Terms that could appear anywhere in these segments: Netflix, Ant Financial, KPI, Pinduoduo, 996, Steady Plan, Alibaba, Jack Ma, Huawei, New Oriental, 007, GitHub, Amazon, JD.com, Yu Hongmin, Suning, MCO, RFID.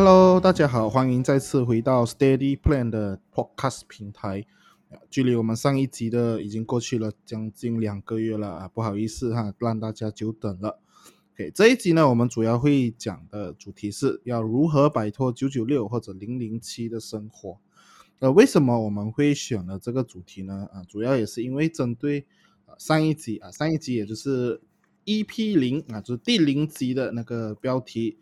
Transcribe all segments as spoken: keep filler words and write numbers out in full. Hello， 大家好，欢迎再次回到 Steady Plan 的 Podcast 平台。距离我们上一集的已经过去了将近两个月了、啊、不好意思哈，让大家久等了。Okay, 这一集呢，我们主要会讲的主题是要如何摆脱九九六或者零零七的生活。呃，为什么我们会选了这个主题呢？啊，主要也是因为针对、啊、上一集啊，上一集也就是 E P 零 啊，就是第零集的那个标题。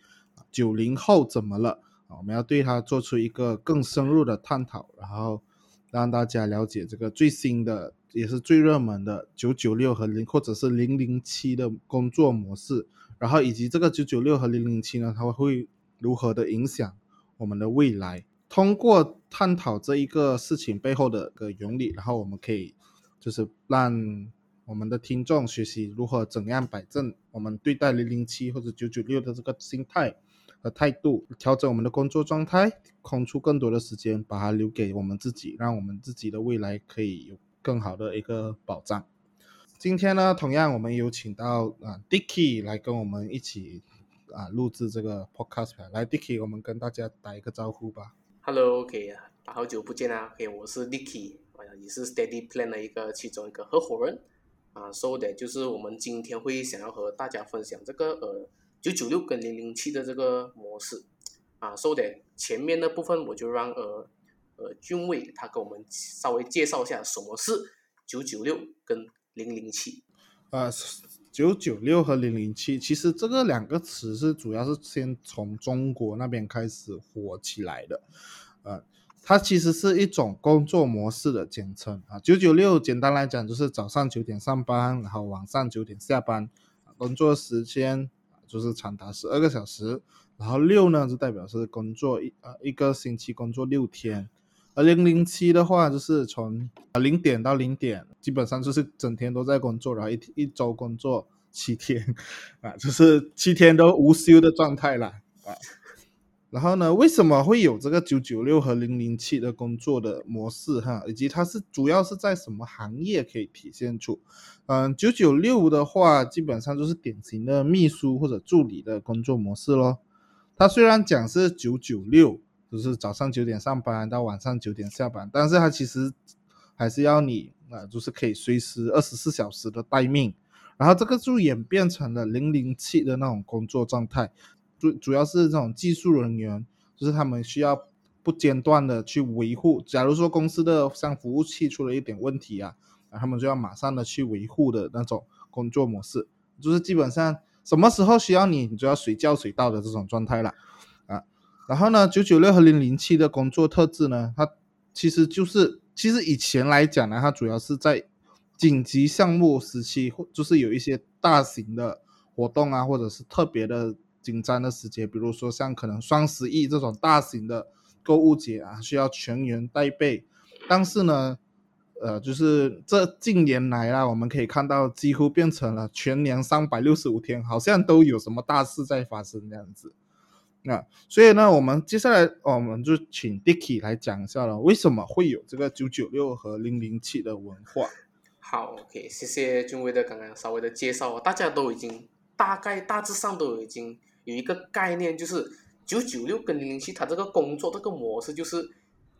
九零后怎么了，我们要对它做出一个更深入的探讨，然后让大家了解这个最新的也是最热门的九九六和零或者是零零七的工作模式，然后以及这个九九六和零零七呢，它会如何的影响我们的未来。通过探讨这一个事情背后的个原理，然后我们可以就是让我们的听众学习如何怎样摆正我们对待零零七或者九九六的这个心态和态度，调整我们的工作状态，空出更多的时间把它留给我们自己，让我们自己的未来可以有更好的一个保障。今天呢，同样我们有请到、啊、Dicky 来跟我们一起、啊、录制这个 podcast。 来 Dicky， 我们跟大家打一个招呼吧。 Hello， OK， 好久不见啊。 OK， 我是 Dicky， 也是 Steady Plan 的一个其中一个合伙人啊，所以就是我们今天会想要和大家分享这个呃九九六跟零零七的这个模式啊，所以前面的部分我就让呃呃俊伟他给我们稍微介绍一下什么是九九六跟零零七。呃，九九六和零零七其实这个两个词是主要是先从中国那边开始火起来的，呃。它其实是一种工作模式的简称啊。九九六简单来讲就是早上九点上班，然后晚上九点下班，工作时间就是长达十二个小时。然后六呢就代表是工作一呃一个星期工作六天，而零零七的话就是从零点到零点，基本上就是整天都在工作，然后一一周工作七天啊，就是七天都无休的状态啦啊。然后呢，为什么会有这个九九六和零零七的工作的模式哈，以及它是主要是在什么行业可以体现出。嗯， 九九六 的话基本上就是典型的秘书或者助理的工作模式咯。它虽然讲是九九六，就是早上九点上班到晚上九点下班，但是它其实还是要你、呃、就是可以随时二十四小时的待命。然后这个就演变成了零零七的那种工作状态，主, 主要是这种技术人员，就是他们需要不间断的去维护，假如说公司的像服务器出了一点问题啊，他们就要马上的去维护的那种工作模式，就是基本上什么时候需要你，你就要随叫随到的这种状态了啊。然后呢九九六和零零七的工作特质呢，它其实就是其实以前来讲呢，它主要是在紧急项目时期，就是有一些大型的活动啊，或者是特别的紧张的时节，比如说像可能双十一这种大型的购物节啊，需要全员待备。但是呢，呃，就是这近年来啦，我们可以看到几乎变成了全年三百六十五天，好像都有什么大事在发生这样子。那所以呢，我们接下来我们就请 Dicky 来讲一下了，为什么会有这个九九六和零零七的文化。好 ，OK， 谢谢俊威的刚刚稍微的介绍，大家都已经大概大致上都已经。有一个概念，就是九九六跟零零七它这个工作这个模式，就是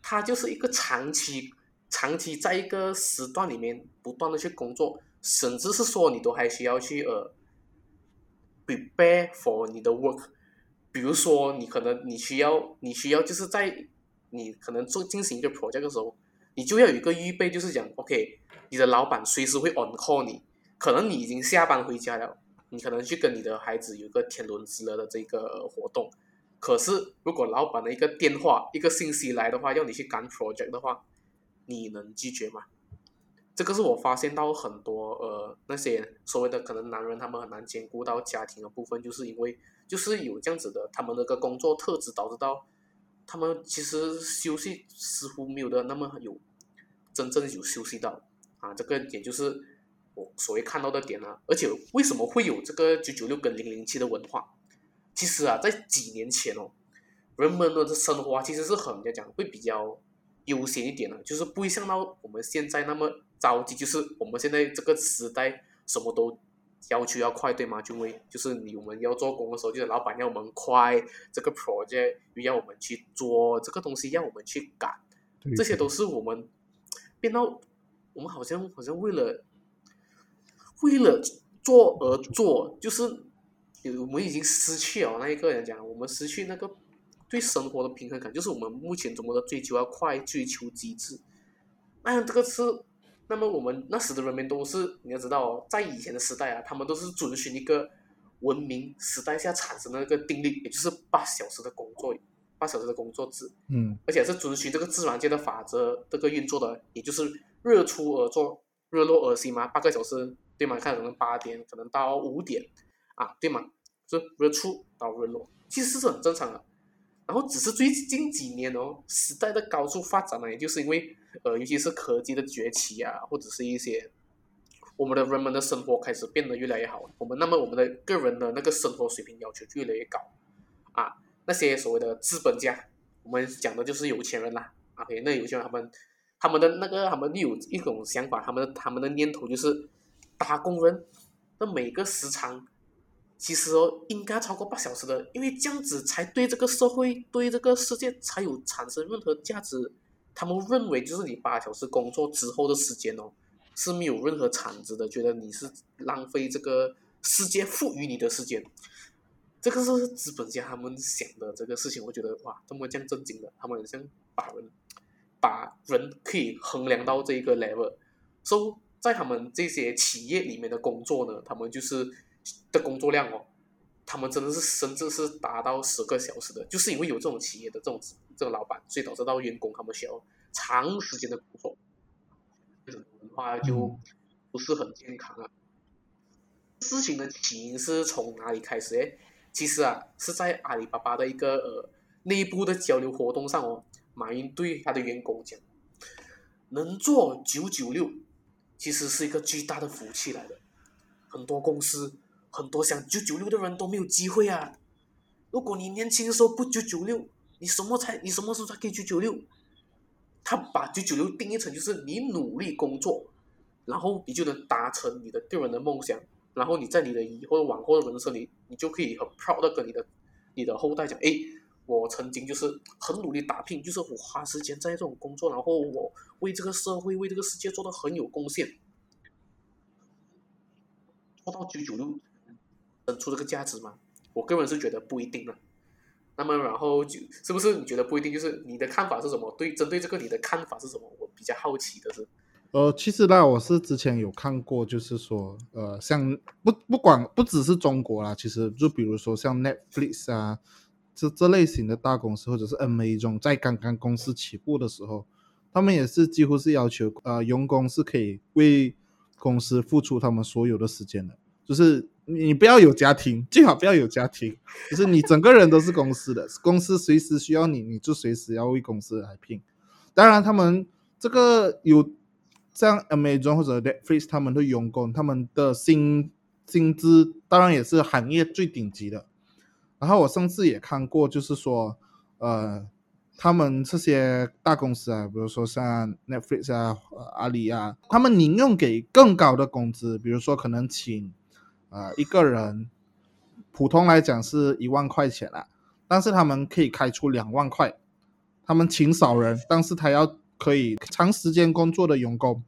它就是一个长期长期在一个时段里面不断的去工作，甚至是说你都还需要去呃 prepare for 你的 work。 比如说你可能你需要你需要就是在你可能做进行一个 project 的时候，你就要有一个预备，就是讲 OK， 你的老板随时会 on call 你，可能你已经下班回家了，你可能去跟你的孩子有一个天伦之乐的这个活动，可是如果老板的一个电话一个信息来的话，要你去赶 project 的话，你能拒绝吗？这个是我发现到很多呃那些所谓的可能男人他们很难兼顾到家庭的部分，就是因为就是有这样子的他们的一个工作特质，导致到他们其实休息似乎没有的那么有真正有休息到啊，这个也就是我所谓看到的点啊。而且为什么会有这个九九六跟零零七的文化？其实啊，在几年前哦，人们的生活其实是很要讲会比较悠闲一点的、啊，就是不会像到我们现在那么着急，就是我们现在这个时代什么都要求要快，对吗？就会就是你我们要做工的时候，就是老板要我们快，这个 project 又要我们去做，这个东西要我们去赶，这些都是我们变到我们好像好像为了为了做而做，就是我们已经失去了那一个人讲，我们失去那个对生活的平衡感，就是我们目前怎么的追求要快，追求极致。那这个是。那么我们那时的人民都是你要知道、哦、在以前的时代啊，他们都是遵循一个文明时代下产生的那个定律，也就是八小时的工作八小时的工作制、嗯、而且是遵循这个自然界的法则这个运作的，也就是日出而作日落而息嘛，八个小时对吗？看可能八点可能到五点啊，对吗？就日出到日落其实是很正常的。然后只是最近几年哦，时代的高速发展呢，也就是因为呃，尤其是科技的崛起啊，或者是一些我们的人们的生活开始变得越来越好，我们那么我们的个人的那个生活水平要求越来越高啊。那些所谓的资本家，我们讲的就是有钱人啦、啊、OK， 那有钱人他们他们的那个他们有一种想法，他们的他们的念头就是打工人的每个时长。其实哦，应该超过八小时的，因为这样子才对这个社会、对这个世界才有产生任何价值。他们认为就是你八小时工作之后的时间哦，是没有任何产值的，觉得你是浪费这个世界赋予你的时间。这个是资本家他们想的这个事情，我觉得哇，这么这样正经的，他们很像把人把人可以衡量到这一个 level。So 在他们这些企业里面的工作呢，他们就是。的工作量哦，他们真的是甚至是达到十个小时的，就是因为有这种企业的这种这种老板，所以导致到员工他们需要长时间的工作，这种文化就不是很健康啊。事情的起因是从哪里开始诶？其实啊是在阿里巴巴的一个呃内部的交流活动上哦，马云对他的员工讲，能做九九六，其实是一个巨大的福气来的，很多公司。很多想九九六的人都没有机会啊！如果你年轻的时候不九九六，你什么才你什么时候才可以九九六？他把九九六定义成就是你努力工作，然后你就能达成你的个人的梦想，然后你在你的以后往后的人生里，你就可以很 proud 的跟你的你的后代讲，哎，我曾经就是很努力打拼，就是我花时间在这种工作，然后我为这个社会为这个世界做得很有贡献，做到九九六。生出这个价值吗？我个人是觉得不一定了。那么然后就是不是你觉得不一定？就是你的看法是什么？对，针对这个你的看法是什么？我比较好奇的是，呃，其实啦，我是之前有看过，就是说，呃，像不不管不只是中国啦，其实就比如说像 Netflix 啊，这这类型的大公司或者是 Amazon， 在刚刚公司起步的时候，他们也是几乎是要求呃员工是可以为公司付出他们所有的时间的，就是。你不要有家庭，最好不要有家庭，就是你整个人都是公司的，公司随时需要你，你就随时要为公司来拼。当然他们这个有像 Amazon 或者 Netflix 他们的员工，他们的薪薪资当然也是行业最顶级的。然后我上次也看过，就是说呃，他们这些大公司啊，比如说像 Netflix 啊、阿里啊，他们宁愿给更高的工资，比如说可能请呃、一个人普通来讲是一万块钱啦，但是他们可以开出两万块，他们请少人，但是他要可以长时间工作的员工，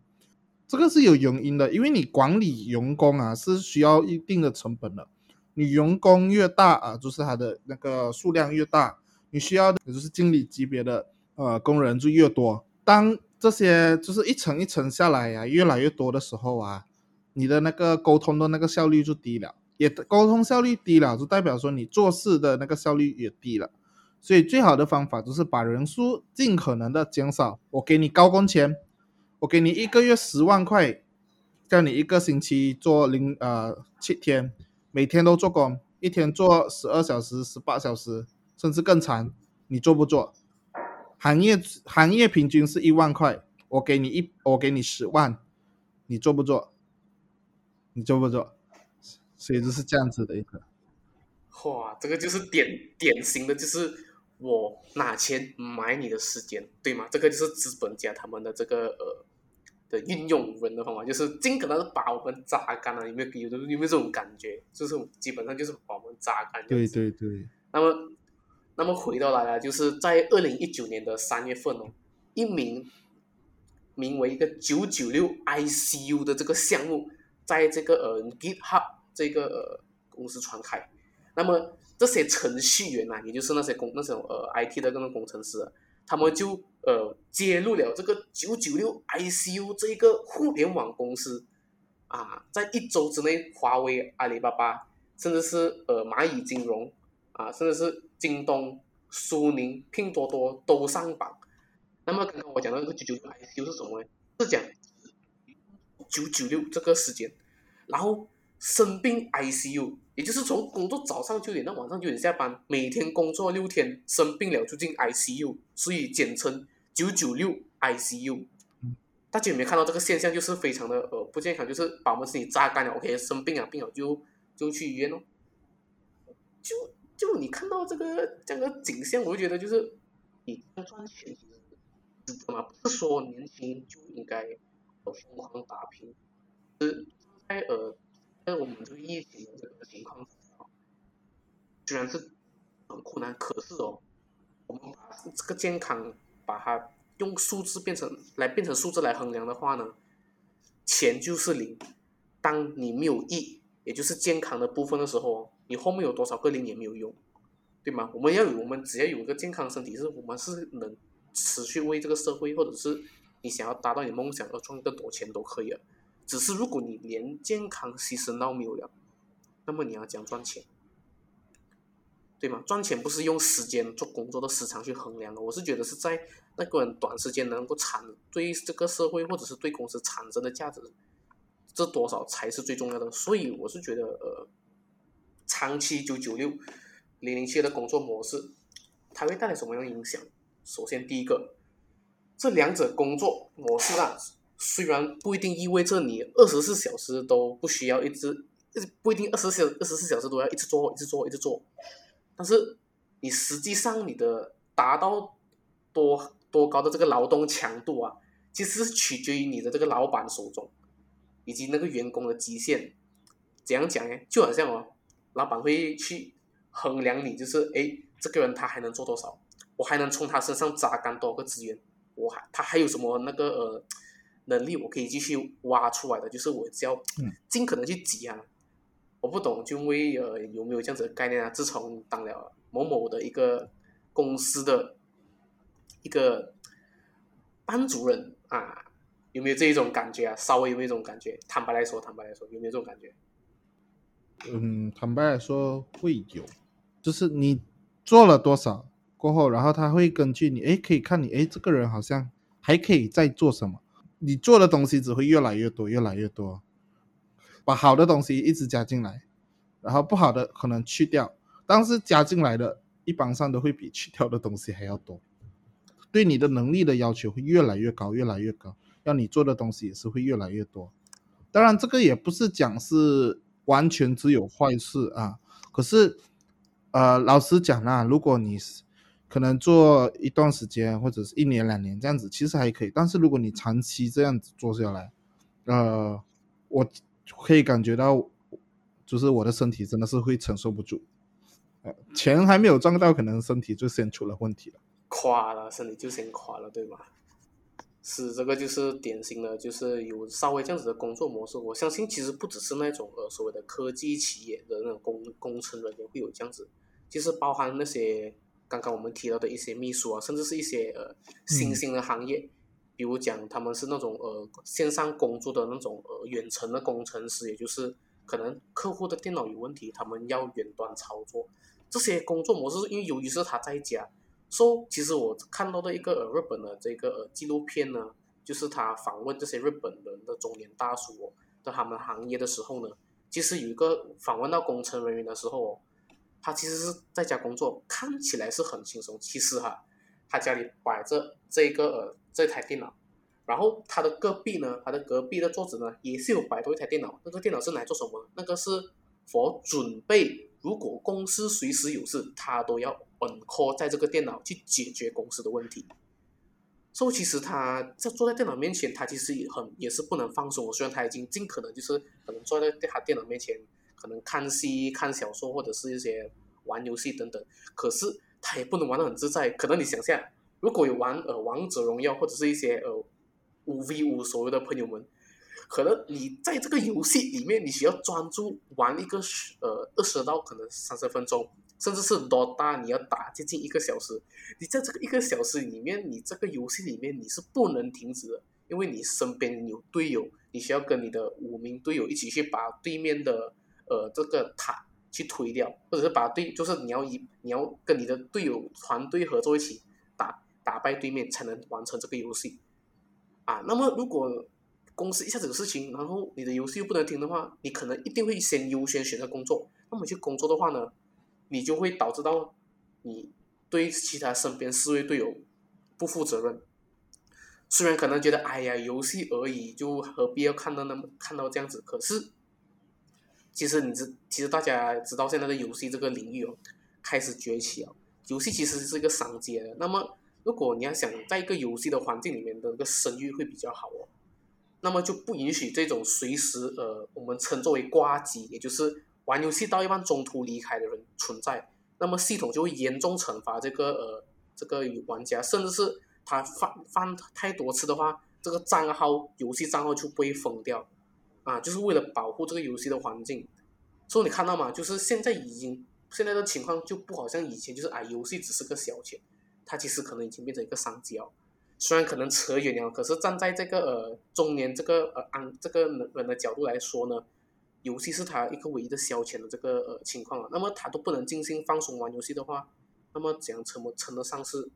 这个是有原因的，因为你管理员工啊是需要一定的成本的，你员工越大啊，就是他的那个数量越大，你需要的就是经理级别的呃工人就越多，当这些就是一层一层下来啊，越来越多的时候啊。你的那个沟通的那个效率就低了，也沟通效率低了，就代表说你做事的那个效率也低了，所以最好的方法就是把人数尽可能的减少。我给你高工钱，我给你一个月十万块，叫你一个星期做零呃七天，每天都做工，一天做十二小时、十八小时，甚至更长，你做不做？行业行业平均是一万块，我给你一我给你十万，你做不做？你做不做？所以就是这样子的一个，哇，这个就是典典型的，就是我拿钱买你的时间，对吗？这个就是资本家他们的这个呃的运用人的方法，就是尽可能是把我们榨干了，有没有有有没有这种感觉？就是基本上就是把我们榨干。对对对。那么，那么回到来啊，就是在二零一九年的三月份哦，一名名为一个九九六 I C U 的这个项目，在这个呃 GitHub 这个呃公司传开。那么这些程序员啊，也就是那些工那种呃 I T 的那种工程师、啊。他们就呃揭露了这个九九六 I C U 这个互联网公司啊，在一周之内，华为、阿里巴巴，甚至是呃蚂蚁金融啊，甚至是京东、苏宁、拼多多都上榜。那么刚刚我讲到这个九九六 I C U 是什么呢？是讲九九六这个时间，然后生病 I C U， 也就是从工作早上九点到晚上九点下班，每天工作六天，生病了就进 I C U， 所以简称九九六 I C U。 大家有没有看到这个现象？就是非常的呃不健康，就是把我们身体榨干了。 OK， 生病了病了就就去医院咯。就就你看到这个这样的景象，我就觉得就是你赚钱值得吗？不是说年轻就应该疯狂打拼，是在呃在我们这个疫情这个情况虽然是很困难，可是哦，我们把这个健康把它用数字变成来变成数字来衡量的话呢，钱就是零。当你没有益，也就是健康的部分的时候，你后面有多少个零也没有用，对吗？我们要有我们只要有一个健康身体，是我们是能持续为这个社会，或者是你想要达到你梦想而赚更多钱都可以了。只是如果你连健康牺牲到没有了，那么你要讲赚钱，对吗？赚钱不是用时间做工作的时长去衡量的，我是觉得是在那个人短时间能够产对这个社会或者是对公司产生的价值，这多少才是最重要的。所以我是觉得，呃，长期九九六、零零七的工作模式，它会带来什么样的影响？首先，第一个，这两者工作模式啊。虽然不一定意味着你二十四小时都不需要一直，不一定二十四小时都要一直做、一直做、一直做，但是你实际上你的达到多多高的这个劳动强度啊，其实是取决于你的这个老板手中，以及那个员工的极限。怎样讲呢？就好像哦，老板会去衡量你，就是哎，这个人他还能做多少，我还能从他身上榨干多少个资源，我还他还有什么那个呃。能力我可以继续挖出来的，就是我只要尽可能去挤啊。我不懂就会呃有没有这样子的概念啊？自从当了某某的一个公司的一个班主任啊，有没有这一种感觉啊？稍微有没有一种感觉？坦白来说，坦白来说，有没有这种感觉？嗯，坦白来说会有，就是你做了多少过后，然后他会根据你，哎，可以看你，哎，这个人好像还可以再做什么。你做的东西只会越来越多越来越多，把好的东西一直加进来，然后不好的可能去掉，但是加进来的一般上都会比去掉的东西还要多，对你的能力的要求会越来越高越来越高，要你做的东西也是会越来越多。当然这个也不是讲是完全只有坏事啊，可是呃，老实讲啦，如果你可能做一段时间或者是一年两年这样子其实还可以，但是如果你长期这样子做下来，呃，我可以感觉到就是我的身体真的是会承受不住、呃、钱还没有赚到可能身体就先出了问题了，垮了，身体就先垮了，对吧？是，这个就是典型的就是有稍微这样子的工作模式。我相信其实不只是那种呃所谓的科技企业的那种工工程人员会有这样子，其实包含那些刚刚我们提到的一些秘书啊，甚至是一些呃新兴的行业，比如讲他们是那种呃线上工作的那种呃远程的工程师，也就是可能客户的电脑有问题，他们要远端操作。这些工作模式因为由于是他在家，所以其实我看到的一个、呃、日本的这个、呃、纪录片呢，就是他访问这些日本人的中年大叔、哦、在他们行业的时候呢，其实有一个访问到工程人员的时候、哦，他其实是在家工作，看起来是很轻松，其实哈，他家里摆着这个呃这台电脑，然后他的隔壁呢，他的隔壁的桌子呢也是有摆多一台电脑，那个电脑是拿来做什么？那个是 for 准备，如果公司随时有事，他都要on call在这个电脑去解决公司的问题。所以其实他在坐在电脑面前，他其实也很也是不能放松。虽然他已经尽可能就是可能坐在他电脑面前，可能看戏、看小说或者是一些玩游戏等等，可是他也不能玩得很自在。可能你想象，如果有玩呃王者荣耀或者是一些呃五 v 五所谓的朋友们，可能你在这个游戏里面，你需要专注玩一个呃二十到可能三十分钟。甚至是 Dota 你要打接近一个小时，你在这个一个小时里面，你这个游戏里面你是不能停止的，因为你身边有队友，你需要跟你的五名队友一起去把对面的呃这个塔去推掉，或者是把对就是你要你要跟你的队友团队合作一起打打败对面才能完成这个游戏啊。那么如果公司一下子有事情，然后你的游戏又不能停的话，你可能一定会先优先选择工作。那么去工作的话呢，你就会导致到你对其他身边四位队友不负责任。虽然可能觉得哎呀游戏而已，就何必要看到那么看到这样子，可是其实你知其实大家知道现在的游戏这个领域哦开始崛起了，游戏其实是一个商机的。那么如果你要想在一个游戏的环境里面的那个声誉会比较好哦，那么就不允许这种随时呃我们称作为呱机，也就是玩游戏到一半中途离开的人存在。那么系统就会严重惩罚这个呃这个玩家，甚至是他犯犯太多次的话，这个账号游戏账号就被封掉啊，就是为了保护这个游戏的环境。所以你看到吗？就是现在已经现在的情况就不好像以前，就是啊游戏只是个小钱，它其实可能已经变成一个商机了。虽然可能扯远了，可是站在这个呃中年这个呃安这个人的角度来说呢，游戏是他一个唯一的消遣的这个、呃、情况啊，那么他都不能尽兴放松玩游戏的话，那么怎样称称得上是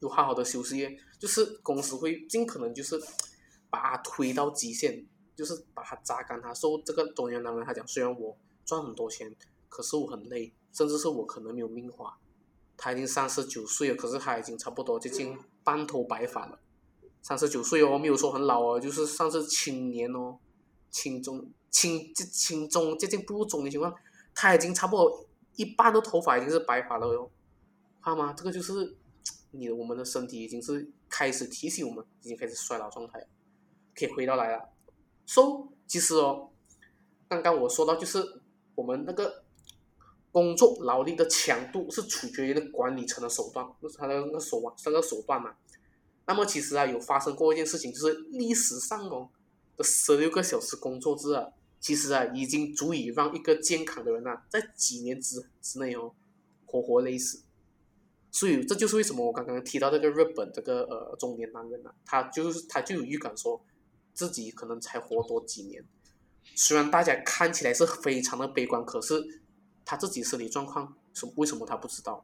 有好好的休息业？就是公司会尽可能就是把他推到极限，就是把他榨干他。所以这个中年男人他讲，虽然我赚很多钱，可是我很累，甚至是我可能没有命花。他已经三十九岁了，可是他已经差不多接近半头白发了。三十九岁哦，没有说很老哦，就是算是青年哦，青中。轻轻中接近步入中年情况，他已经差不多一半的头发已经是白发了哟，看吗？这个就是你的我们的身体已经是开始提醒我们，已经开始衰老状态了，可以回到来了。So 其实哦，刚刚我说到就是我们那个工作劳力的强度是取决于那管理层的手段，就是他的那个手腕，那个手段嘛。那么其实啊，有发生过一件事情，就是历史上哦的十六个小时工作制啊。其实啊，已经足以让一个健康的人啊，在几年之之内哦，活活累死。所以这就是为什么我刚刚提到这个日本这个呃中年男人啊，他就是他就有预感说，自己可能才活多几年。虽然大家看起来是非常的悲观，可是他自己身体状况什为什么他不知道？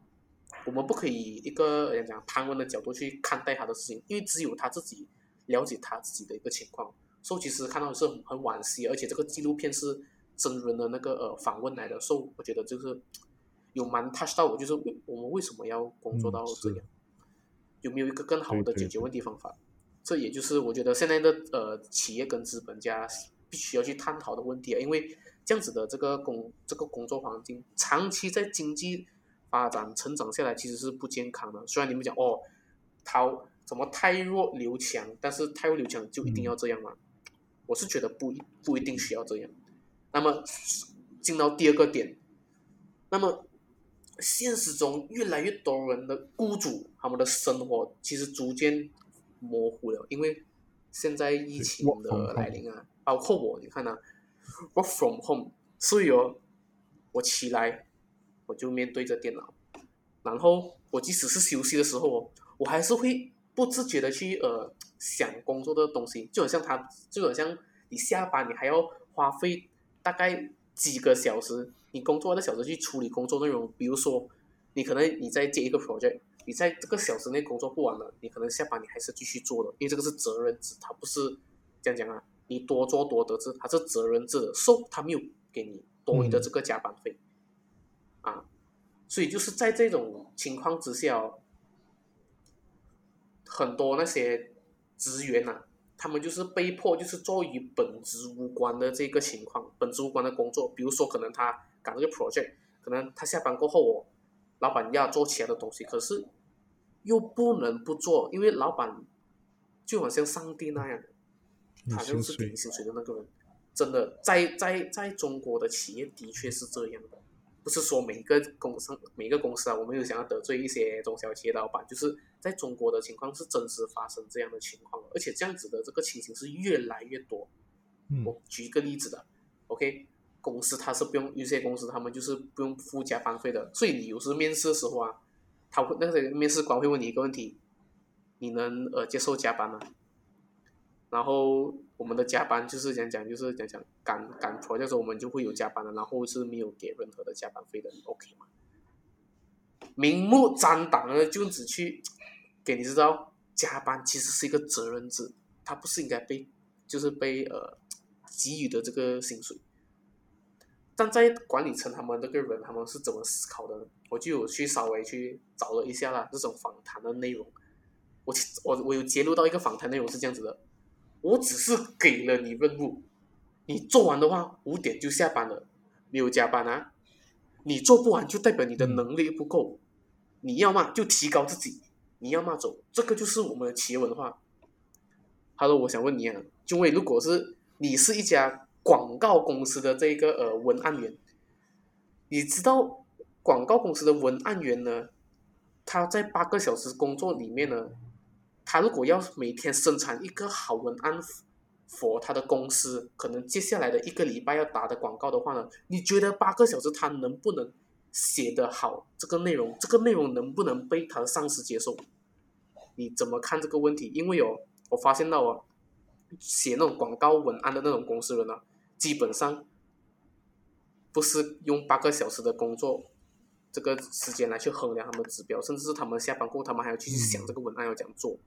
我们不可以以一个人讲旁观的角度去看待他的事情，因为只有他自己了解他自己的一个情况。所以其实看到是很惋惜，而且这个纪录片是真人的那个呃访问来的，所以我觉得就是有蛮 touch 到我，就是我们为什么要工作到这样，嗯、有没有一个更好的解决问题方法？对对对，这也就是我觉得现在的呃企业跟资本家必须要去探讨的问题，因为这样子的这个工这个工作环境长期在经济发展成长下来其实是不健康的。虽然你们讲哦，他怎么太弱留强，但是太弱留强就一定要这样吗？嗯我是觉得 不, 不一定需要这样。那么进到第二个点，那么现实中越来越多人的雇主他们的生活其实逐渐模糊了，因为现在疫情的来临啊，包括我你看啊 work from home， 所以哦，我起来我就面对着电脑，然后我即使是休息的时候，我还是会不自觉的去呃。想工作的东西，就很像他，就很像你下班，你还要花费大概几个小时，你工作的小时去处理工作内容。比如说，你可能你在接一个 project， 你在这个小时内工作不完了，你可能下班你还是继续做的，因为这个是责任制，它不是这样讲啊，你多做多得志，它是责任制的，所以它没有给你多余的这个加班费、嗯、啊，所以就是在这种情况之下、哦，很多那些。职员啊，他们就是被迫就是做与本职无关的这个情况，本职无关的工作，比如说可能他赶这个 project， 可能他下班过后、哦，老板要做其他的东西，可是又不能不做，因为老板就好像上帝那样，好像是给薪水的那个人。真的在在在中国的企业的确是这样的，不是说每个公司每个公司啊，我没有想要得罪一些中小企业老板，就是在中国的情况是真实发生这样的情况，而且这样子的这个情形是越来越多。嗯、我举一个例子的 ，OK， 公司它是不用，有些公司他们就是不用付加班费的，所以你有时面试的时候啊，他会那些面试官会问你一个问题，你能呃接受加班吗？然后我们的加班就是讲讲就是讲讲赶赶 project 时候我们就会有加班的，然后是没有给任何的加班费的，你 OK 吗？明目张胆的就只去给你知道，加班其实是一个责任制，它不是应该被就是被呃给予的这个薪水。站在管理层他们这个人他们是怎么思考的呢？我就有去稍微去找了一下啦这种访谈的内容，我我我有揭露到一个访谈内容是这样子的。我只是给了你任务，你做完的话五点就下班了，没有加班啊。你做不完就代表你的能力不够，你要嘛就提高自己，你要嘛走，这个就是我们的企业文化。Hello， 我想问你啊，就为如果是你是一家广告公司的这个呃文案员，你知道广告公司的文案员呢，他在八个小时工作里面呢。他如果要每天生产一个好文案 for 他的公司，可能接下来的一个礼拜要打的广告的话呢，你觉得八个小时他能不能写得好这个内容？这个内容能不能被他的上司接受？你怎么看这个问题？因为哦，我发现到哦，写那种广告文案的那种公司人呢、啊，基本上不是用八个小时的工作。这个时间来去衡量他们的指标，甚至是他们下班过后他们还要去想这个文案要怎样做。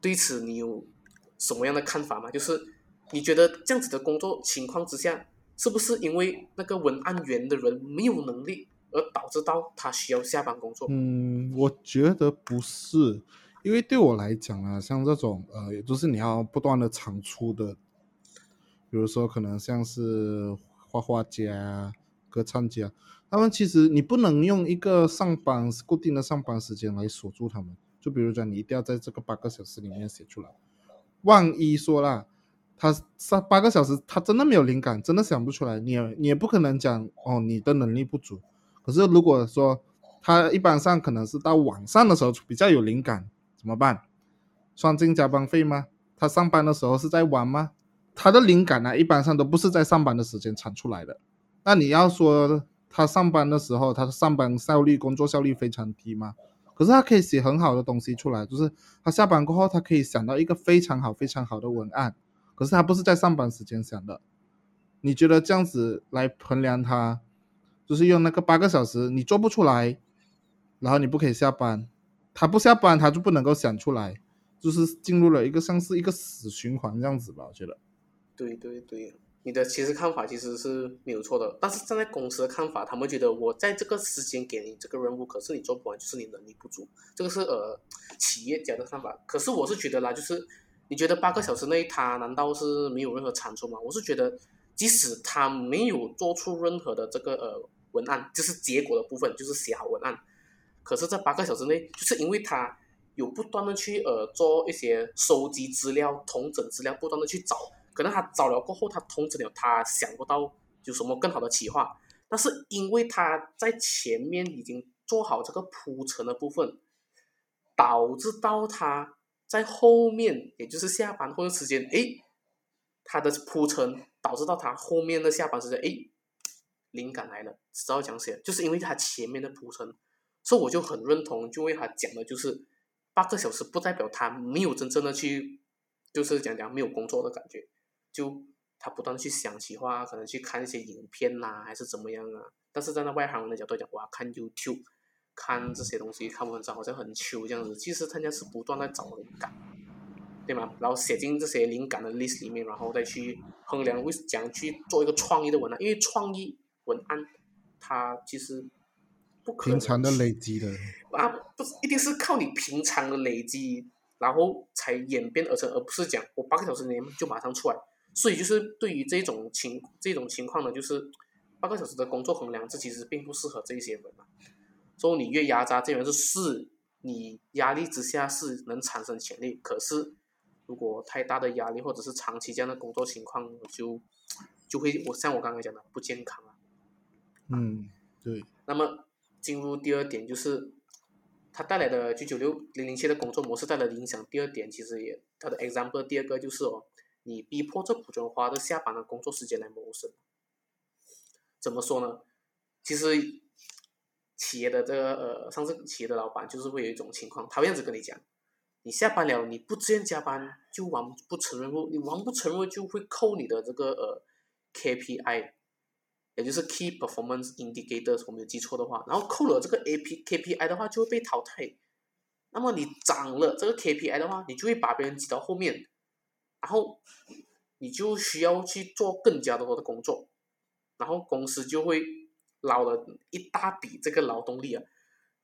对此你有什么样的看法吗？就是你觉得这样子的工作情况之下，是不是因为那个文案员的人没有能力而导致到他需要下班工作？嗯，我觉得不是，因为对我来讲啊，像这种呃，也就是你要不断的产出的，比如说可能像是画画家、歌唱家。他们其实你不能用一个上班固定的上班时间来锁住他们，就比如讲你一定要在这个八个小时里面写出来，万一说啦他八个小时他真的没有灵感，真的想不出来，你 也, 你也不可能讲哦你的能力不足。可是如果说他一般上可能是到晚上的时候比较有灵感，怎么办？算进加班费吗？他上班的时候是在玩吗？他的灵感、啊、一般上都不是在上班的时间产出来的。那你要说他上班的时候他上班效率工作效率非常低嘛，可是他可以写很好的东西出来，就是他下班过后他可以想到一个非常好非常好的文案，可是他不是在上班时间想的。你觉得这样子来衡量他，就是用那个八个小时你做不出来，然后你不可以下班，他不下班他就不能够想出来，就是进入了一个像是一个死循环这样子吧，我觉得。对对对，你的其实看法其实是没有错的，但是站在公司的看法，他们觉得我在这个时间给你这个任务，可是你做不完，就是你能力不足，这个是呃企业家的看法。可是我是觉得啦，就是你觉得八个小时内他难道是没有任何产出吗？我是觉得，即使他没有做出任何的这个呃文案，就是结果的部分，就是写好文案，可是在八个小时内，就是因为他有不断的去呃做一些收集资料、统整资料，不断的去找。可能他找了过后他通知了，他想不到有什么更好的企划，但是因为他在前面已经做好这个铺陈的部分，导致到他在后面也就是下班后的时间，诶，他的铺陈导致到他后面的下班时间，诶，灵感来了，知道讲写，就是因为他前面的铺陈。所以我就很认同就为他讲的，就是八个小时不代表他没有真正的去就是讲讲没有工作的感觉，就他不断去想企划，可能去看一些影片啦、啊，还是怎么样啊？但是站在外行人的角度讲，哇，看 YouTube， 看这些东西，看文章好像很 chill 这样子。其实他家是不断在找灵感，对吗？然后写进这些灵感的 list 里面，然后再去衡量，为怎样去做一个创意的文案。因为创意文案，它其实不可能平常的累积的啊，不一定是靠你平常的累积，然后才演变而成，而不是讲我八个小时里面就马上出来。所以就是对于这种情这种情况呢，就是八个小时的工作衡量，这其实并不适合这些人嘛。所以你越压榨这些人是是，你压力之下是能产生潜力，可是如果太大的压力或者是长期这样的工作情况，就就会我像我刚刚讲的不健康啊。嗯，对。那么进入第二点，就是它带来的九九六零零七的工作模式带来的影响。第二点其实也它的 example 第二个就是哦，你逼迫着普通话的下班的工作时间来谋生。怎么说呢？其实企业的这个呃，上市企业的老板就是会有一种情况，他会这样子跟你讲：你下班了，你不自愿加班就完不成任务，你完不成任务就会扣你的这个呃 K P I， 也就是 Key Performance Indicators， 我没有记错的话，然后扣了这个 K P I 的话就会被淘汰。那么你涨了这个 K P I 的话，你就会把别人挤到后面，然后你就需要去做更加多的工作，然后公司就会捞了一大笔这个劳动力啊，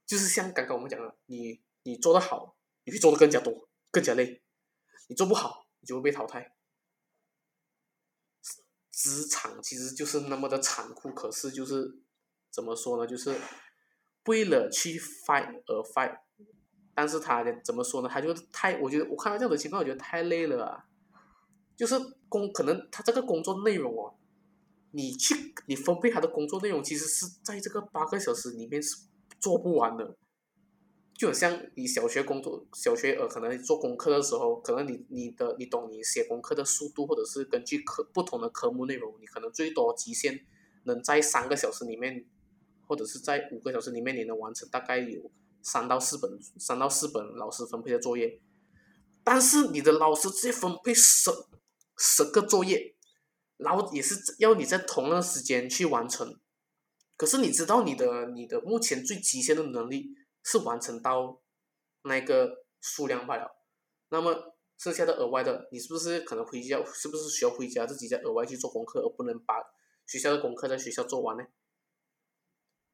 就是像刚刚我们讲的，你你做得好，你会做得更加多，更加累；你做不好，你就会被淘汰。职场其实就是那么的残酷，可是就是怎么说呢？就是为了去 fight 而 fight， 但是他怎么说呢？他就太，我觉得我看到这样的情况，我觉得太累了啊。就是工，可能他这个工作内容哦。你去你分配他的工作内容，其实是在这个八个小时里面是做不完的，就很像你小学工作，小学呃可能做功课的时候，可能你你的你懂你写功课的速度，或者是根据科不同的科目内容，你可能最多极限能在三个小时里面，或者是在五个小时里面，你能完成大概有三到四本三到四本老师分配的作业，但是你的老师直接分配十十个作业。然后也是要你在同样的时间去完成，可是你知道你的你的目前最极限的能力是完成到那个数量罢了，那么剩下的额外的，你是不是可能回家，是不是需要回家自己再额外去做功课，而不能把学校的功课在学校做完呢？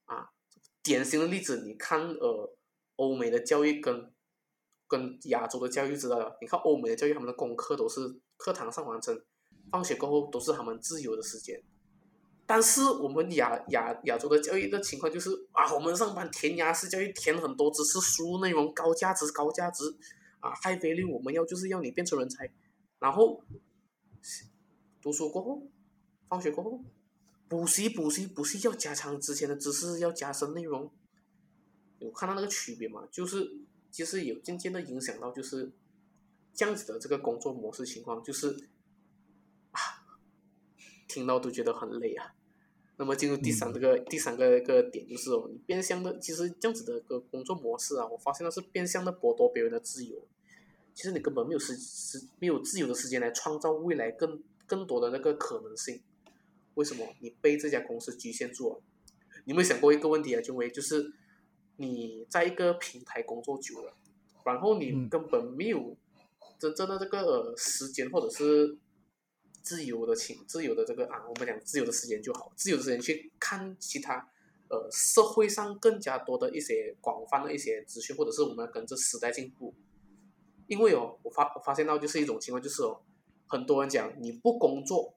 啊，典型的例子，你看呃，欧美的教育跟跟亚洲的教育知道了，你看欧美的教育，他们的功课都是课堂上完成。放学过后都是他们自由的时间，但是我们 亚, 亚, 亚洲的教育的情况就是啊，我们上班填鸭式教育，填很多知识，输入内容高价值高价值啊 high value， 我们要就是要你变成人才，然后读书过后，放学过后补习补习补习，要加强之前的知识，要加深内容。有看到那个区别吗？就是其实有渐渐的影响到就是这样子的这个工作模式情况，就是。听到都觉得很累啊。那么进入第三个、嗯、第三个个点就是哦，你变相的，其实这样子的个工作模式啊，我发现它是变相的剥夺别人的自由。其实你根本没有时时没有自由的时间来创造未来更更多的那个可能性。为什么你被这家公司局限住了？你有没有想过一个问题啊，君威，就是你在一个平台工作久了，然后你根本没有真正的这个时间或者是。自由的情，自由的这个啊，我们讲自由的时间就好，自由的时间去看其他，呃，社会上更加多的一些广泛的一些资讯，或者是我们跟着时代进步。因为哦，我发我发现到就是一种情况，就是哦，很多人讲你不工作，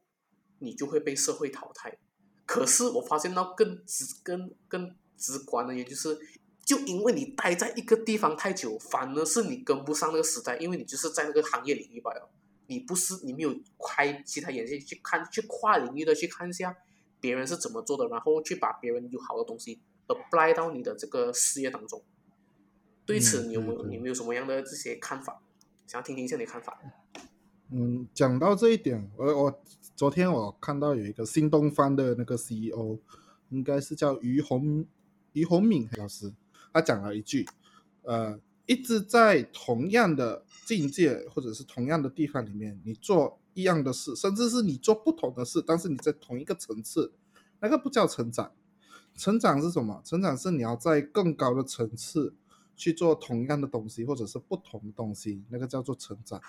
你就会被社会淘汰。可是我发现到更直、更更直观的，也就是就因为你待在一个地方太久，反而是你跟不上那个时代，因为你就是在那个行业领域罢了。你不是你没有开其他眼界去看，去跨领域的去看一下别人是怎么做的，然后去把别人有好的东西 apply 到你的这个事业当中。对此你有没有、嗯、你没有什么样的这些看法？想要听听一下你的看法。嗯，讲到这一点，我我昨天我看到有一个新东方的那个 C E O， 应该是叫于洪于洪敏老师，他讲了一句，呃。一直在同样的境界或者是同样的地方里面，你做一样的事，甚至是你做不同的事，但是你在同一个层次，那个不叫成长。成长是什么？成长是你要在更高的层次去做同样的东西，或者是不同的东西，那个叫做成长。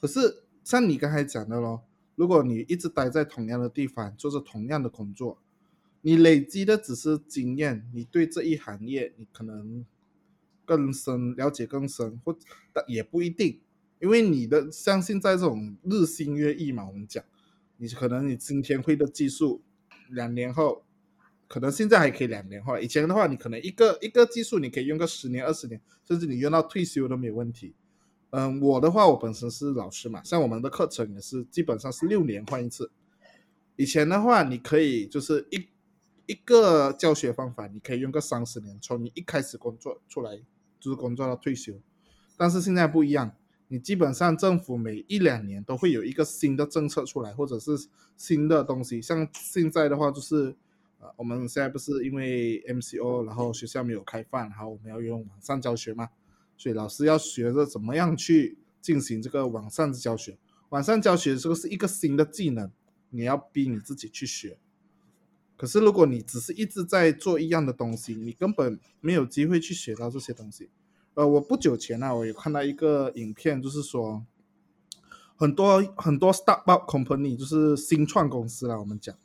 可是像你刚才讲的咯，如果你一直待在同样的地方，做着同样的工作，你累积的只是经验，你对这一行业你可能更深了解更深，或也不一定，因为你的相信在这种日新月异嘛，我们讲，你可能你今天会的技术，两年后可能现在还可以两年后来，以前的话你可能一个一个技术你可以用个十年二十年，甚至你用到退休都没问题。嗯，我的话我本身是老师嘛，像我们的课程也是基本上是六年换一次。以前的话你可以就是一一个教学方法你可以用个三十年，从你一开始工作出来就是工作到退休。但是现在不一样，你基本上政府每一两年都会有一个新的政策出来，或者是新的东西。像现在的话就是呃，我们现在不是因为 M C O 然后学校没有开放，然后我们要用网上教学嘛，所以老师要学着怎么样去进行这个网上教学。网上教学这个是一个新的技能，你要逼你自己去学。可是如果你只是一直在做一样的东西，你根本没有机会去学到这些东西。呃，我不久前啊，我有看到一个影片，就是说很多很多 startup company 就是新创公司啦，我们讲，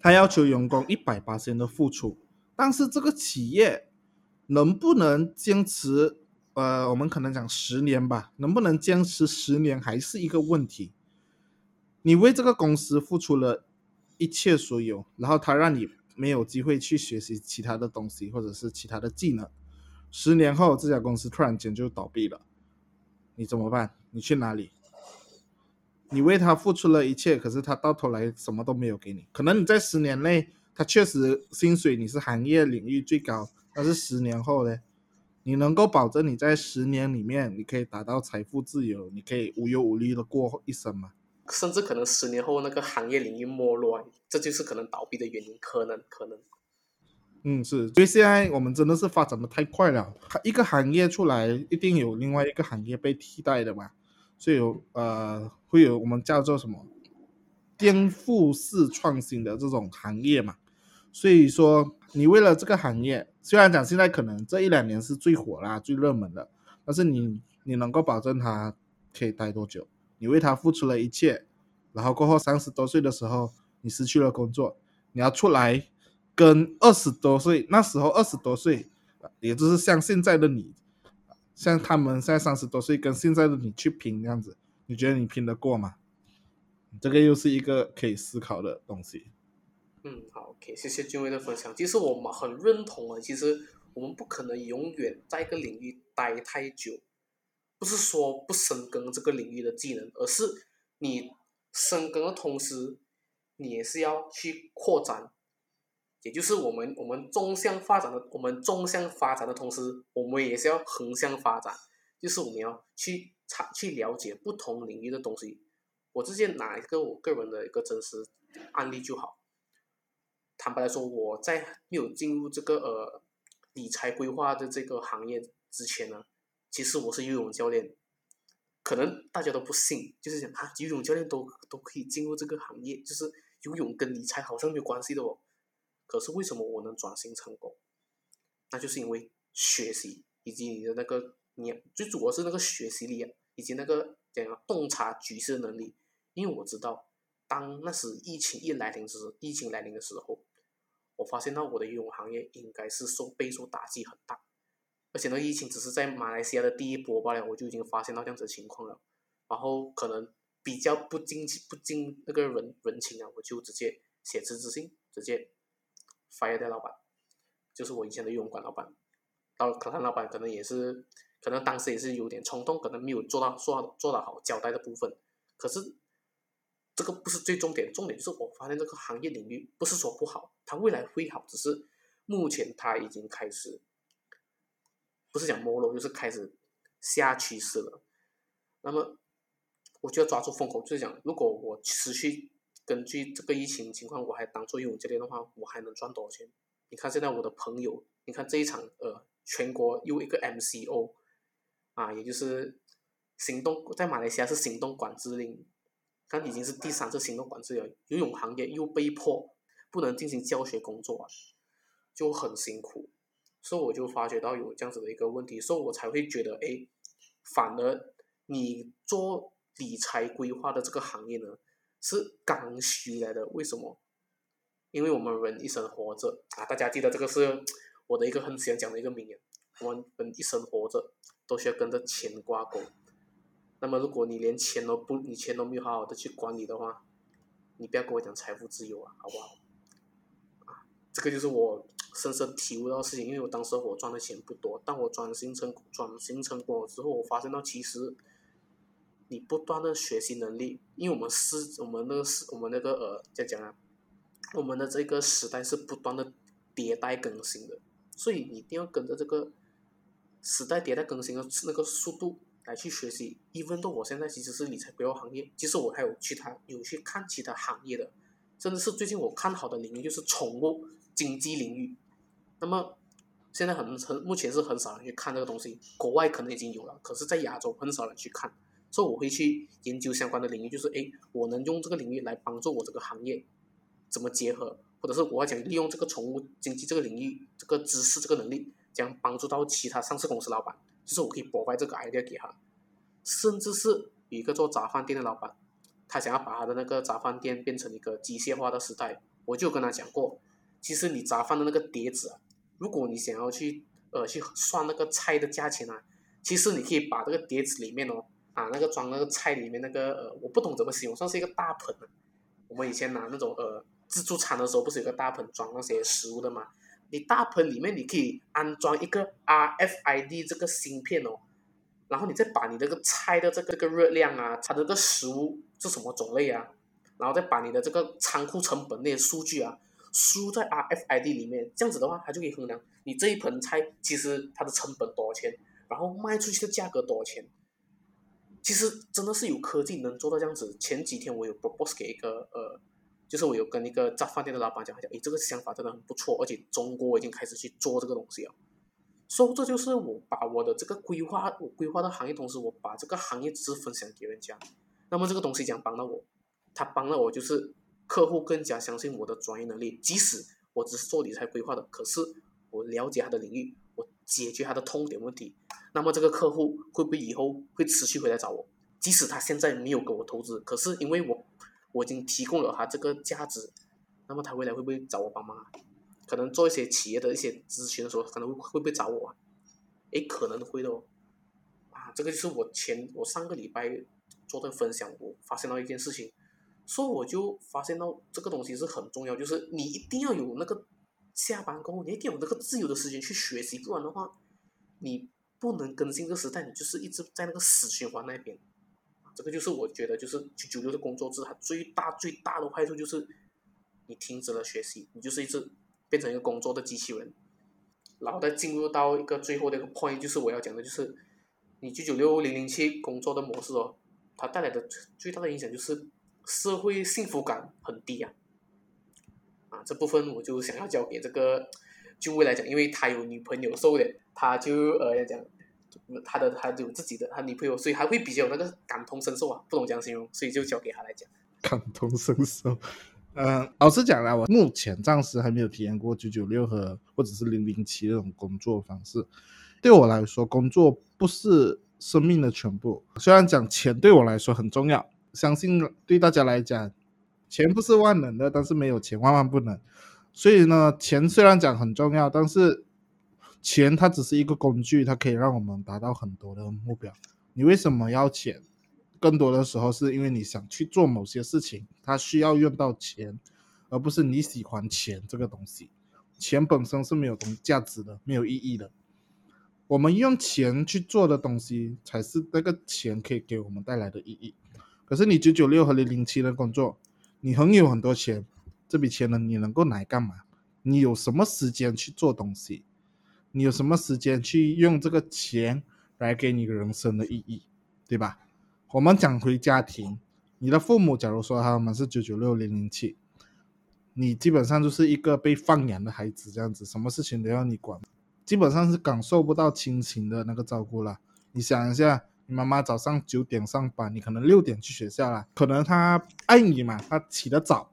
他要求员工 百分之百 的付出，但是这个企业能不能坚持，呃，我们可能讲十年吧，能不能坚持十年还是一个问题。你为这个公司付出了一切所有，然后他让你没有机会去学习其他的东西或者是其他的技能。十年后这家公司突然间就倒闭了，你怎么办？你去哪里？你为他付出了一切，可是他到头来什么都没有给你。可能你在十年内他确实薪水你是行业领域最高，但是十年后呢，你能够保证你在十年里面你可以达到财富自由，你可以无忧无虑的过一生吗？甚至可能十年后那个行业领域没落，这就是可能倒闭的原因，可能可能嗯，是，所以现在我们真的是发展的太快了，一个行业出来一定有另外一个行业被替代的嘛，所以有呃会有我们叫做什么颠覆式创新的这种行业嘛。所以说你为了这个行业，虽然讲现在可能这一两年是最火啦最热门的，但是你你能够保证它可以待多久？你为它付出了一切，然后过后三十多岁的时候你失去了工作，你要出来跟二十多岁，那时候二十多岁也就是像现在的你，像他们现在三十多岁跟现在的你去拼，这样子你觉得你拼得过吗？这个又是一个可以思考的东西。嗯，好， okay， 谢谢俊威的分享。其实我们很认同啊，其实我们不可能永远在一个领域待太久，不是说不深耕这个领域的技能，而是你深耕的同时你也是要去扩展，也就是我们我们纵向发展的，我们纵向发展的同时，我们也是要横向发展，就是我们要去去了解不同领域的东西。我之前拿一个我个人的一个真实案例就好，坦白来说，我在没有进入这个呃理财规划的这个行业之前呢，其实我是游泳教练，可能大家都不信，就是讲啊，游泳教练都都可以进入这个行业，就是游泳跟理财好像没有关系的哦。可是为什么我能转型成功？那就是因为学习，以及你的那个你最主要是那个学习力、啊、以及那个怎样洞察局势能力。因为我知道，当那时疫情一来临时，疫情来临的时候，我发现到我的游泳行业应该是受备受打击很大，而且那疫情只是在马来西亚的第一波罢了，我就已经发现到这样子的情况了。然后可能比较不经不经那个人人情啊，我就直接写辞职信，直接。fire 的老板，就是我以前的游泳馆老板，到可能老板可能也是，可能当时也是有点冲动，可能没有做到做做到好交代的部分。可是这个不是最重点，重点就是我发现这个行业领域不是说不好，它未来会好，只是目前它已经开始，不是讲没落，就是开始下趋势了。那么我就要抓住风口，就是讲如果我持续。根据这个疫情情况，我还当做游泳教练的话，我还能赚多少钱？你看现在我的朋友，你看这一场呃全国又一个 M C O 啊，也就是行动在马来西亚是行动管制令，看已经是第三次行动管制了，游泳行业又被迫不能进行教学工作啊，就很辛苦。所以我就发觉到有这样子的一个问题，所以我才会觉得，哎，反而你做理财规划的这个行业呢。是刚需来的，为什么？因为我们人一生活着啊，大家记得这个是我的一个很喜欢讲的一个名言，我们人一生活着都需要跟着钱挂钩。那么如果你连钱都不，你钱都没有好好的去管理的话，你不要跟我讲财富自由啊，好不好？啊，这个就是我深深体悟到的事情，因为我当时我赚的钱不多，但我转型成转型成功之后，我发现到其实你不断的学习能力，因为我们是我们那个我们那个呃再讲啊，我们的这个时代是不断的迭代更新的，所以你一定要跟着这个时代迭代更新的那个速度来去学习。even though我现在其实是理财规划行业，其实我还有其他有去看其他行业的，甚至是最近我看好的领域就是宠物经济领域。那么现在很很目前是很少人去看这个东西，国外可能已经有了，可是在亚洲很少人去看，所以我会去研究相关的领域，就是诶我能用这个领域来帮助我这个行业怎么结合，或者是我要讲利用这个宠物经济这个领域这个知识这个能力，这样帮助到其他上市公司老板，就是我可以provide这个 idea 给他。甚至是有一个做杂饭店的老板，他想要把他的那个杂饭店变成一个机械化的时代，我就跟他讲过，其实你杂饭的那个碟子啊，如果你想要去呃去算那个菜的价钱啊，其实你可以把这个碟子里面哦啊那个装那个菜里面那个呃我不懂怎么形容，算是一个大盆啊。我们以前拿那种呃自助餐的时候，不是有个大盆装那些食物的吗？你大盆里面你可以安装一个 R F I D 这个芯片哦，然后你再把你这个菜的这个热量啊，它的这个食物是什么种类啊，然后再把你的这个仓库成本那些数据啊，输在 R F I D 里面，这样子的话，它就可以衡量你这一盆菜其实它的成本多少钱，然后卖出去的价格多少钱。其实真的是有科技能做到这样子。前几天我有 propose 给一个呃。就是我有跟一个杂饭店的老板讲，诶，这个想法真的很不错，而且中国已经开始去做这个东西了。所以这就是我把我的这个规划，我规划的行业，同时我把这个行业知识分享给人家。那么这个东西讲帮到我，它帮到我就是客户更加相信我的专业能力。即使我只是做理财规划的，可是我了解他的领域，我解决他的痛点问题。那么这个客户会不会以后会持续回来找我？即使他现在没有给我投资，可是因为我。我已经提供了他这个价值，那么他未来会不会找我帮忙啊？可能做一些企业的一些咨询的时候，可能 会, 会不会找我啊？诶，可能会的哦。啊，这个就是我前我上个礼拜做的分享，我发现到一件事情，所以我就发现到这个东西是很重要，就是你一定要有那个下班过后，你一定要有那个自由的时间去学习，不然的话，你不能跟进这个时代，你就是一直在那个死循环那边。这个就是我觉得就是九九六的工作制，它最大最大的坏处就是你停止了学习，你就是一直变成一个工作的机器人。然后再进入到一个最后的一个 point， 就是我要讲的就是你九九六零零七工作的模式哦，它带来的最大的影响就是社会幸福感很低啊。啊，这部分我就想要交给这个俊伟来讲，因为他有女朋友，所以他就呃要讲。他的他有自己的他女朋友，所以还会比较有那个感同身受啊，不懂讲形容，所以就交给他来讲。感同身受，嗯、呃，老实讲啦，我目前暂时还没有体验过九九六和或者是零零七那种工作方式。对我来说，工作不是生命的全部。虽然讲钱对我来说很重要，相信对大家来讲，钱不是万能的，但是没有钱万万不能。所以呢，钱虽然讲很重要，但是。钱它只是一个工具，它可以让我们达到很多的目标。你为什么要钱？更多的时候是因为你想去做某些事情，它需要用到钱，而不是你喜欢钱这个东西。钱本身是没有价值的，没有意义的。我们用钱去做的东西，才是那个钱可以给我们带来的意义。可是你九九六和零零七的工作，你很有很多钱，这笔钱呢，你能够拿来干嘛？你有什么时间去做东西？你有什么时间去用这个钱来给你人生的意义，对吧？我们讲回家庭，你的父母假如说他们是九九六零零七，你基本上就是一个被放养的孩子，这样子什么事情都要你管，基本上是感受不到亲情的那个照顾了。你想一下，你妈妈早上九点上班，你可能六点去学校了，可能她爱你嘛，她起得早，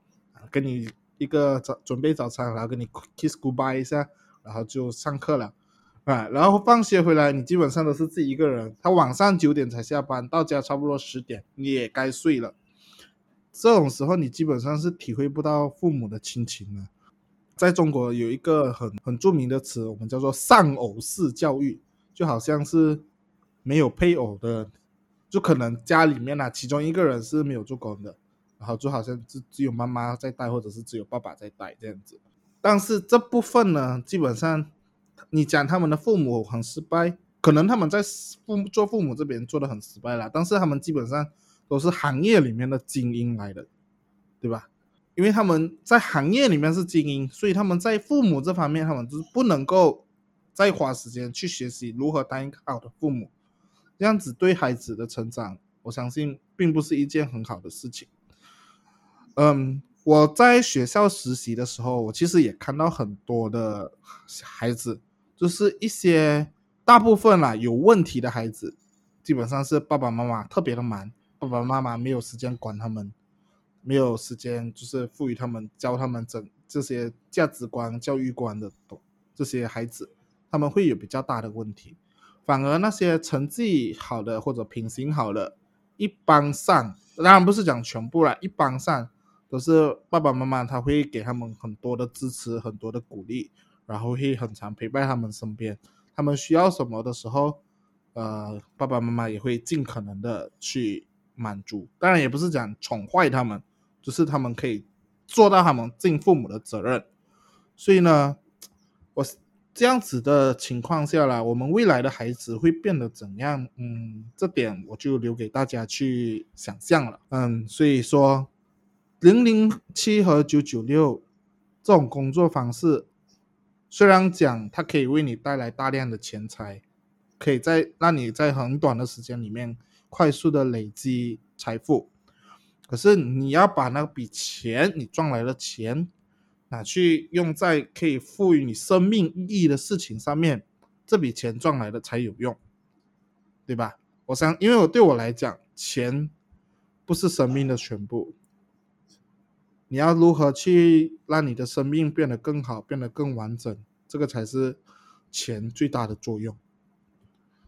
跟你一个早准备早餐，然后跟你 kiss goodbye 一下，然后就上课了、啊、然后放学回来你基本上都是自己一个人，他晚上九点才下班，到家差不多十点你也该睡了。这种时候你基本上是体会不到父母的亲情了。在中国有一个 很, 很著名的词，我们叫做丧偶式教育，就好像是没有配偶的，就可能家里面、啊、其中一个人是没有做工的，然后就好像只有妈妈在带，或者是只有爸爸在带这样子。但是这部分呢，基本上你讲他们的父母很失败，可能他们在父做父母这边做得很失败啦，但是他们基本上都是行业里面的精英来的，对吧？因为他们在行业里面是精英，所以他们在父母这方面他们就是不能够再花时间去学习如何当一个好的父母，这样子对孩子的成长我相信并不是一件很好的事情。嗯，我在学校实习的时候，我其实也看到很多的孩子，就是一些大部分啦有问题的孩子，基本上是爸爸妈妈特别的忙，爸爸妈妈没有时间管他们，没有时间就是赋予他们，教他们整这些价值观教育观的这些孩子，他们会有比较大的问题。反而那些成绩好的或者品行好的，一般上当然不是讲全部啦，一般上都是爸爸妈妈他会给他们很多的支持，很多的鼓励，然后会很常陪伴他们身边，他们需要什么的时候呃，爸爸妈妈也会尽可能的去满足。当然也不是讲宠坏他们，就是他们可以做到他们尽父母的责任。所以呢，我这样子的情况下啦，我们未来的孩子会变得怎样，嗯，这点我就留给大家去想象了。嗯，所以说零零七和九九六这种工作方式，虽然讲它可以为你带来大量的钱财，可以在让你在很短的时间里面快速的累积财富，可是你要把那笔钱你赚来的钱拿去用在可以赋予你生命意义的事情上面，这笔钱赚来的才有用，对吧？我想因为我对我来讲，钱不是生命的全部，你要如何去让你的生命变得更好，变得更完整，这个才是钱最大的作用。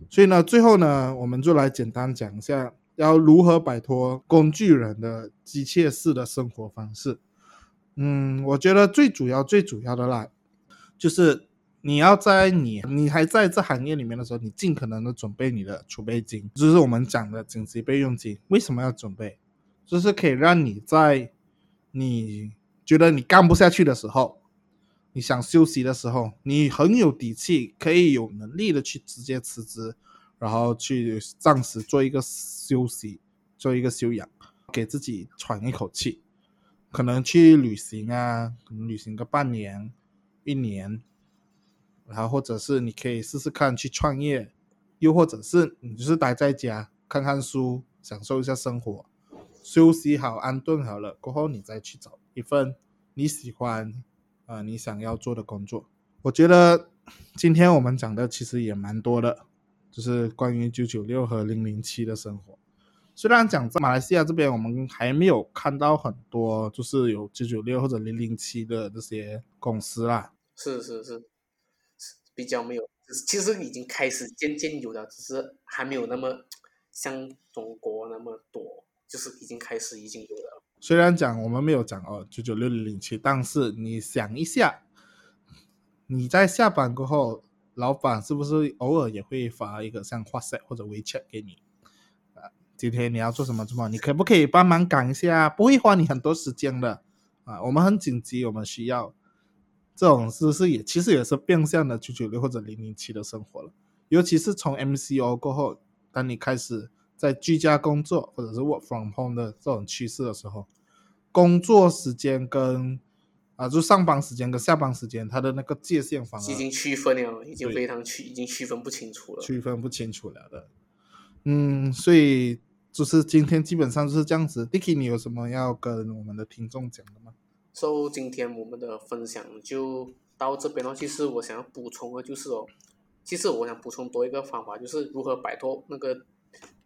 所以呢，最后呢，我们就来简单讲一下要如何摆脱工具人的机械式的生活方式。嗯，我觉得最主要最主要的啦，就是你要在你你还在这行业里面的时候，你尽可能的准备你的储备金，就是我们讲的紧急备用金。为什么要准备？就是可以让你在你觉得你干不下去的时候，你想休息的时候，你很有底气，可以有能力的去直接辞职，然后去暂时做一个休息，做一个休养，给自己喘一口气。可能去旅行啊，可能旅行个半年一年，然后或者是你可以试试看去创业，又或者是你就是待在家看看书，享受一下生活，休息好安顿好了过后，你再去找一份你喜欢、呃、你想要做的工作。我觉得今天我们讲的其实也蛮多的，就是关于九九六和零零七的生活。虽然讲在马来西亚这边我们还没有看到很多就是有九九六或者零零七的这些公司啦，是是是比较没有，其实已经开始渐渐有了，只是还没有那么像中国那么多，就是已经开始已经有了。虽然讲我们没有讲哦九九六零零七，但是你想一下，你在下班过后，老板是不是偶尔也会发一个像 WhatsApp 或者 WeChat 给你，今天你要做什么什么，你可不可以帮忙赶一下，不会花你很多时间的、啊、我们很紧急，我们需要。这种是不是也其实也是变相的九九六或者零零七的生活了。尤其是从 M C O 过后，当你开始在居家工作或者是 work from home 的这种趋势的时候，工作时间跟、啊、就上班时间跟下班时间它的那个界限反而已经区分了，已经非常区已经区分不清楚了，区分不清楚了的。嗯，所以就是今天基本上就是这样子。 Dicky 你有什么要跟我们的听众讲的吗？ So 今天我们的分享就到这边了。其实我想要补充的就是哦，其实我想补充多一个方法，就是如何摆脱那个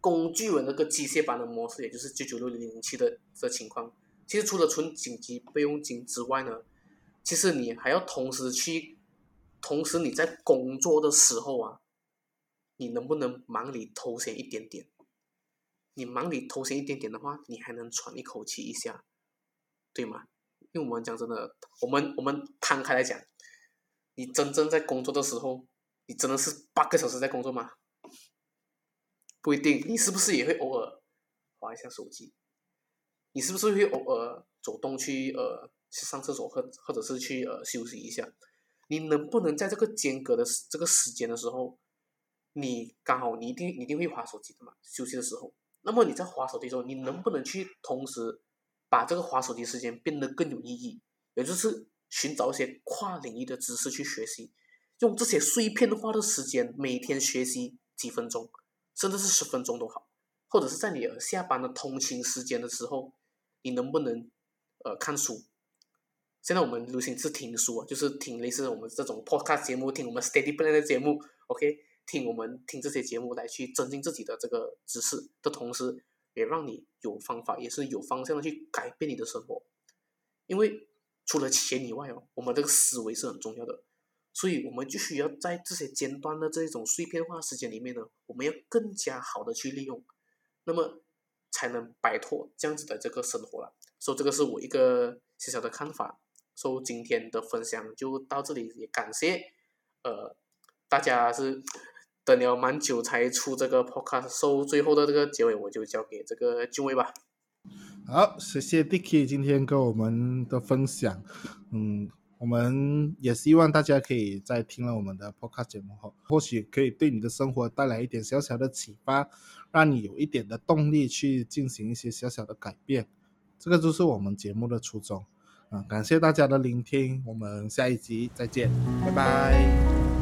工具人那个机械版的模式，也就是九九六零零七 的, 的情况。其实除了存紧急备用金之外呢，其实你还要同时去同时你在工作的时候啊，你能不能忙里偷闲一点点？你忙里偷闲一点点的话，你还能喘一口气一下，对吗？因为我们讲真的，我们我们摊开来讲，你真正在工作的时候，你真的是八个小时在工作吗？不一定。你是不是也会偶尔滑一下手机？你是不是会偶尔主动去呃去上厕所或或者是去呃休息一下，你能不能在这个间隔的这个时间的时候，你刚好你一定你一定会滑手机的嘛，休息的时候，那么你在滑手机的时候，你能不能去同时把这个滑手机时间变得更有意义，也就是寻找一些跨领域的知识去学习，用这些碎片化的时间每天学习几分钟甚至是十分钟都好，或者是在你下班的通勤时间的时候，你能不能呃看书，现在我们流行是听书啊，就是听类似我们这种 podcast 节目，听我们 steady plan 的节目 OK， 听我们听这些节目来去增进自己的这个知识的同时，也让你有方法也是有方向的去改变你的生活。因为除了钱以外、哦、我们这个思维是很重要的，所以我们就需要在这些尖端的这种碎片化时间里面呢，我们要更加好的去利用，那么才能摆脱这样子的这个生活了。所以这个是我一个小小的看法，所以今天的分享就到这里，也感谢呃大家是等了蛮久才出这个 podcast， 所以最后的这个结尾我就交给这个君威吧。好，谢谢 Dicky 今天跟我们的分享，嗯，我们也希望大家可以在听了我们的 podcast 节目后，或许可以对你的生活带来一点小小的启发，让你有一点的动力去进行一些小小的改变，这个就是我们节目的初衷、嗯、感谢大家的聆听，我们下一集再见，拜拜。